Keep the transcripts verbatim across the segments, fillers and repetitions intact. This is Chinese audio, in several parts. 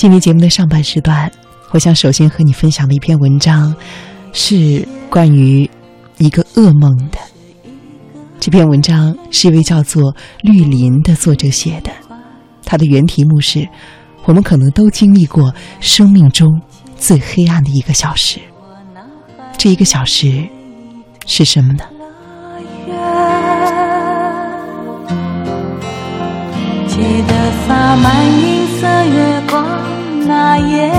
今天节目的上半时段，我想首先和你分享的一篇文章是关于一个噩梦的。这篇文章是一位叫做绿林的作者写的，它的原题目是我们可能都经历过生命中最黑暗的一个小时。这一个小时是什么呢？街的洒满银色月光那夜，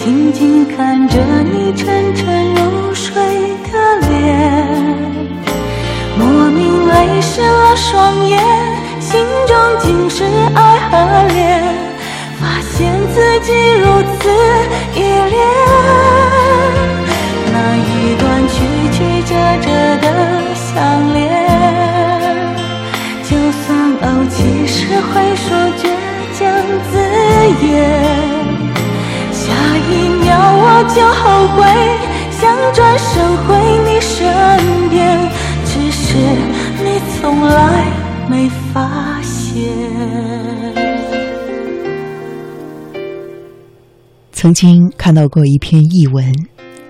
静静看着你沉沉入睡的脸，莫名泪湿了双眼，心中尽是爱和怜，发现自己如此依恋。那一段曲曲折折的相恋，就算哦其实会说倔强自言，下一秒我就后悔，想转身回你身边，只是你从来没发现。曾经看到过一篇译文，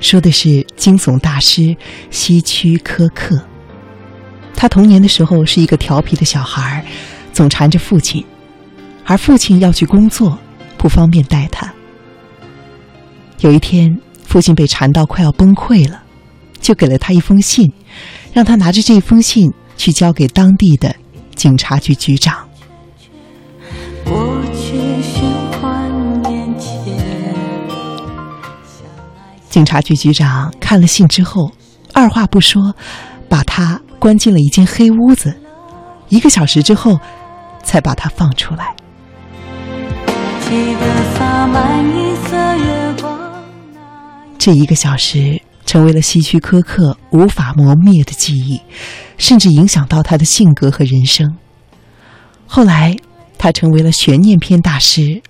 说的是惊悚大师希区柯克。他童年的时候是一个调皮的小孩，总缠着父亲，而父亲要去工作，不方便带他。有一天，父亲被缠到快要崩溃了，就给了他一封信，让他拿着这封信去交给当地的警察局局长。过去警察局局长看了信之后，二话不说把他关进了一间黑屋子，一个小时之后才把他放出来。这一个小时成为了希区柯克无法磨灭的记忆，甚至影响到他的性格和人生。后来他成为了悬念片大师，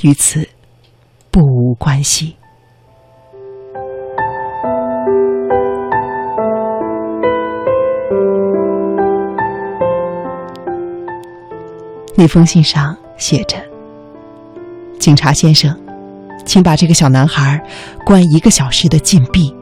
与此不无关系。那封信上写着，警察先生，请把这个小男孩关一个小时的禁闭。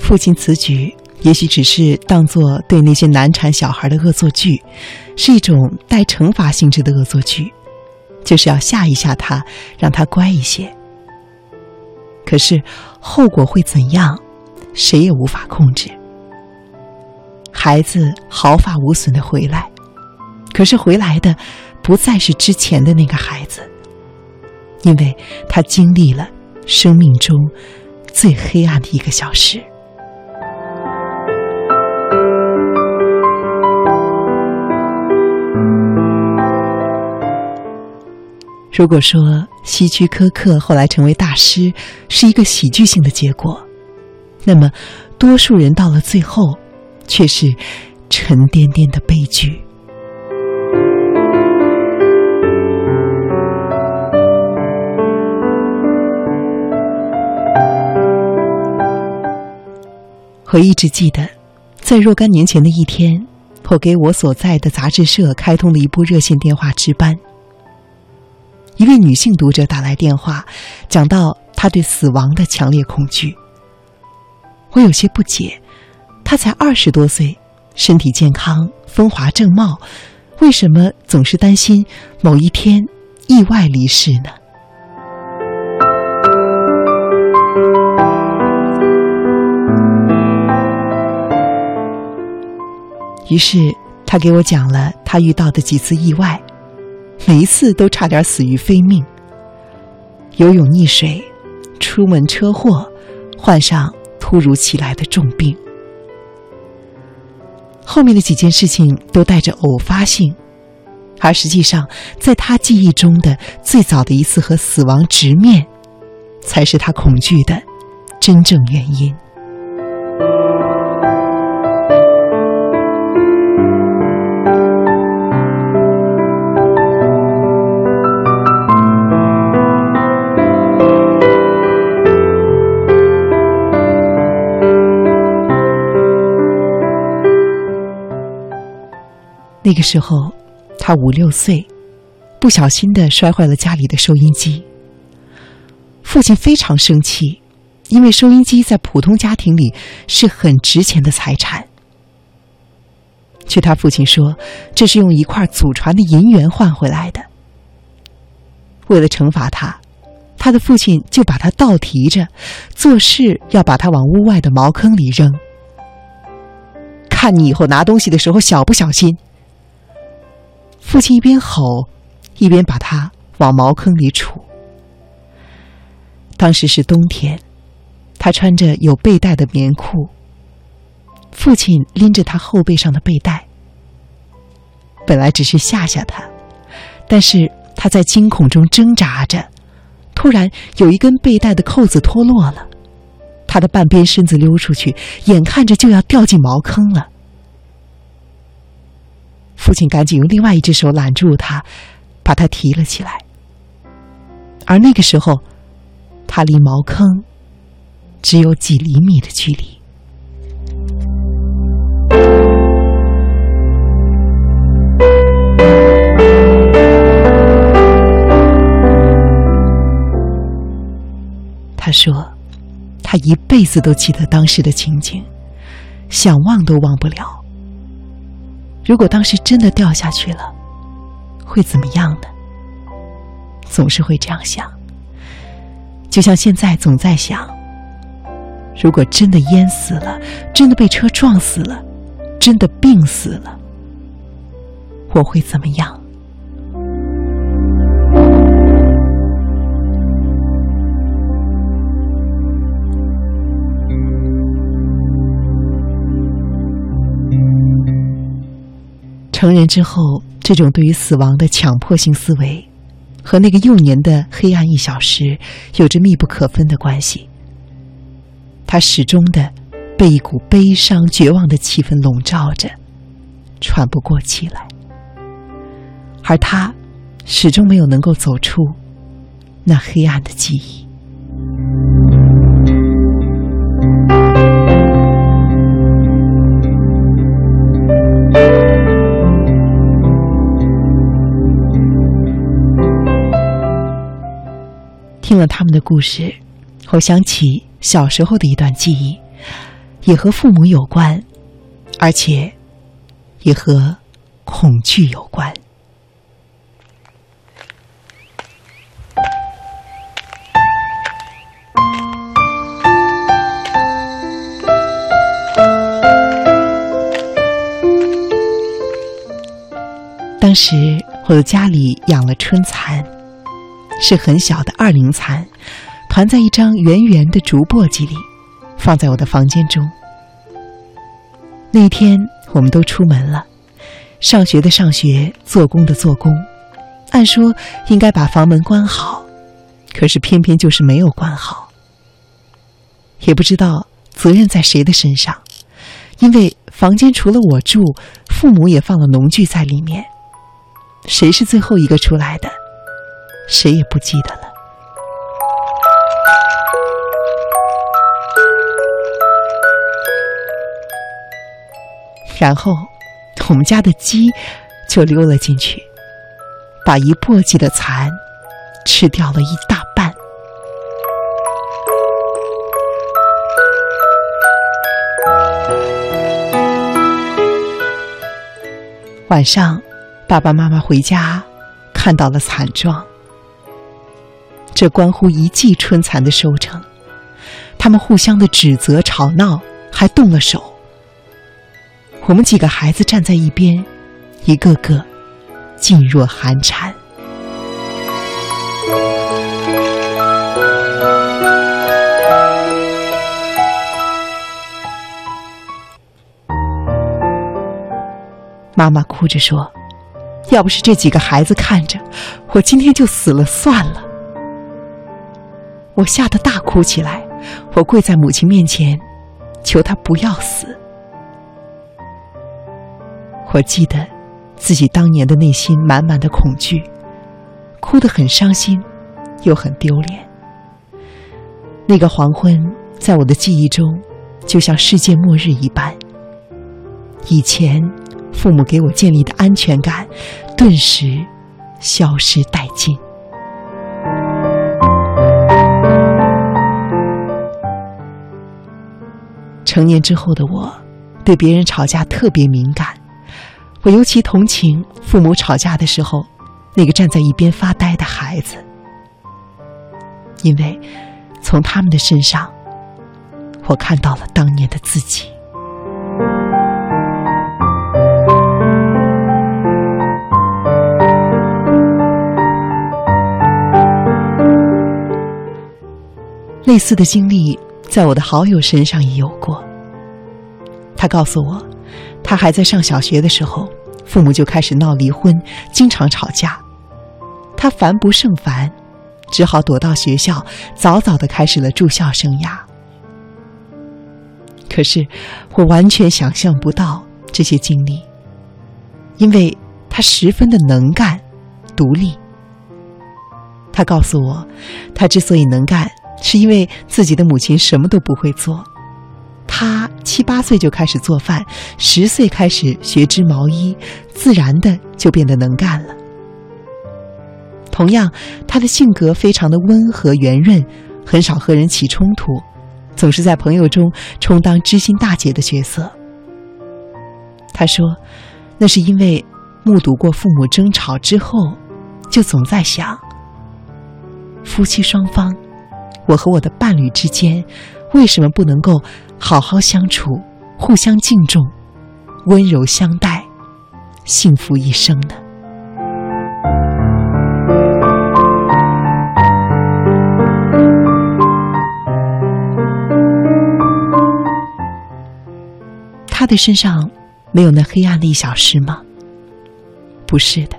父亲此举也许只是当作对那些难缠小孩的恶作剧，是一种带惩罚性质的恶作剧，就是要吓一吓他，让他乖一些。可是后果会怎样，谁也无法控制。孩子毫发无损地回来，可是回来的不再是之前的那个孩子，因为他经历了生命中最黑暗的一个小时。如果说希区柯克后来成为大师是一个喜剧性的结果，那么多数人到了最后却是沉甸甸的悲剧。我一直记得，在若干年前的一天，我给我所在的杂志社开通了一部热线电话值班。一位女性读者打来电话，讲到她对死亡的强烈恐惧。我有些不解，她才二十多岁，身体健康，风华正茂，为什么总是担心某一天意外离世呢？于是她给我讲了她遇到的几次意外，每一次都差点死于非命，游泳溺水，出门车祸，患上突如其来的重病。后面的几件事情都带着偶发性，而实际上在他记忆中的最早的一次和死亡直面，才是他恐惧的真正原因。那个时候他五六岁，不小心地摔坏了家里的收音机。父亲非常生气，因为收音机在普通家庭里是很值钱的财产。据他父亲说，这是用一块祖传的银元换回来的。为了惩罚他，他的父亲就把他倒提着，做事要把他往屋外的茅坑里扔。看你以后拿东西的时候小不小心。父亲一边吼，一边把他往茅坑里杵。当时是冬天，他穿着有背带的棉裤，父亲拎着他后背上的背带。本来只是吓吓他，但是他在惊恐中挣扎着，突然有一根背带的扣子脱落了，他的半边身子溜出去，眼看着就要掉进茅坑了。父亲赶紧用另外一只手揽住他，把他提了起来。而那个时候，他离茅坑只有几厘米的距离。他说，他一辈子都记得当时的情景，想忘都忘不了。如果当时真的掉下去了，会怎么样呢？总是会这样想，就像现在总在想，如果真的淹死了，真的被车撞死了，真的病死了，我会怎么样？成人之后，这种对于死亡的强迫性思维，和那个幼年的黑暗一小时有着密不可分的关系。他始终的被一股悲伤、绝望的气氛笼罩着，喘不过气来。而他始终没有能够走出那黑暗的记忆。听了他们的故事，我想起小时候的一段记忆，也和父母有关，而且也和恐惧有关。当时我的家里养了春蚕，是很小的二龄蚕，团在一张圆圆的竹簸箕里，放在我的房间中。那一天我们都出门了，上学的上学，做工的做工，按说应该把房门关好，可是偏偏就是没有关好。也不知道责任在谁的身上，因为房间除了我住，父母也放了农具在里面，谁是最后一个出来的，谁也不记得了。然后我们家的鸡就溜了进去，把一簸箕的蚕吃掉了一大半。晚上爸爸妈妈回家看到了惨状，这关乎一季春蚕的收成，他们互相的指责、吵闹，还动了手。我们几个孩子站在一边，一个个噤若寒蝉。妈妈哭着说，要不是这几个孩子看着，我今天就死了算了。我吓得大哭起来，我跪在母亲面前，求她不要死。我记得自己当年的内心满满的恐惧，哭得很伤心，又很丢脸。那个黄昏，在我的记忆中，就像世界末日一般。以前父母给我建立的安全感顿时消失殆尽。成年之后的我，对别人吵架特别敏感，我尤其同情父母吵架的时候，那个站在一边发呆的孩子，因为从他们的身上，我看到了当年的自己。类似的经历在我的好友身上也有过。他告诉我，他还在上小学的时候，父母就开始闹离婚，经常吵架。他烦不胜烦，只好躲到学校，早早地开始了住校生涯。可是我完全想象不到这些经历，因为他十分的能干独立。他告诉我，他之所以能干，是因为自己的母亲什么都不会做。他七八岁就开始做饭，十岁开始学织毛衣，自然的就变得能干了。同样，他的性格非常的温和圆润，很少和人起冲突，总是在朋友中充当知心大姐的角色。他说，那是因为目睹过父母争吵之后，就总在想，夫妻双方，我和我的伴侣之间为什么不能够好好相处，互相敬重，温柔相待，幸福一生呢？他的身上没有那黑暗的一小时吗？不是的，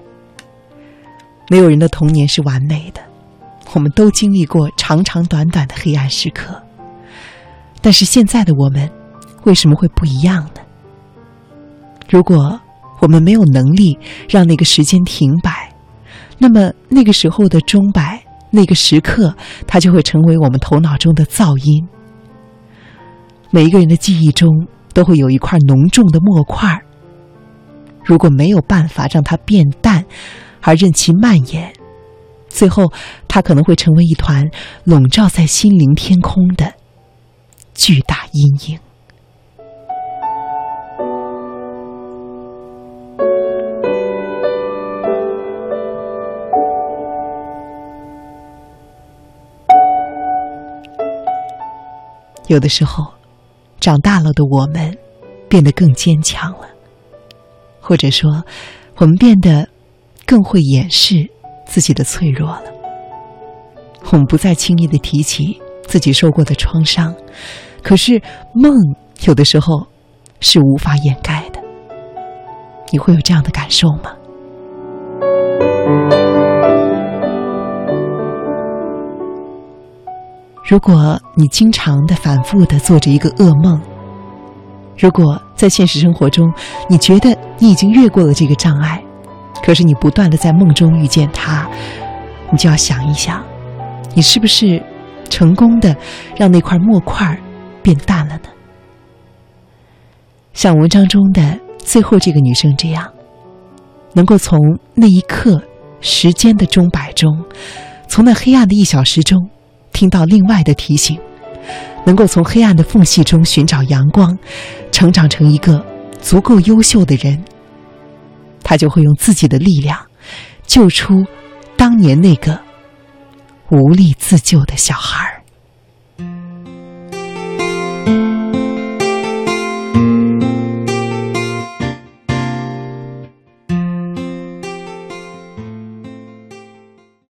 没有人的童年是完美的，我们都经历过长长短短的黑暗时刻。但是现在的我们为什么会不一样呢？如果我们没有能力让那个时间停摆，那么那个时候的钟摆，那个时刻，它就会成为我们头脑中的噪音。每一个人的记忆中都会有一块浓重的墨块，如果没有办法让它变淡，而任其蔓延，最后它可能会成为一团笼罩在心灵天空的巨大阴影。有的时候，长大了的我们变得更坚强了，或者说我们变得更会掩饰自己的脆弱了。我们不再轻易地提起自己受过的创伤，可是梦有的时候是无法掩盖的。你会有这样的感受吗？如果你经常的反复的做着一个噩梦，如果在现实生活中你觉得你已经越过了这个障碍，可是你不断的在梦中遇见它，你就要想一想，你是不是成功的让那块墨块变淡了呢？像文章中的最后这个女生这样，能够从那一刻时间的钟摆中，从那黑暗的一小时中听到另外的提醒，能够从黑暗的缝隙中寻找阳光，成长成一个足够优秀的人，他就会用自己的力量救出当年那个无力自救的小孩。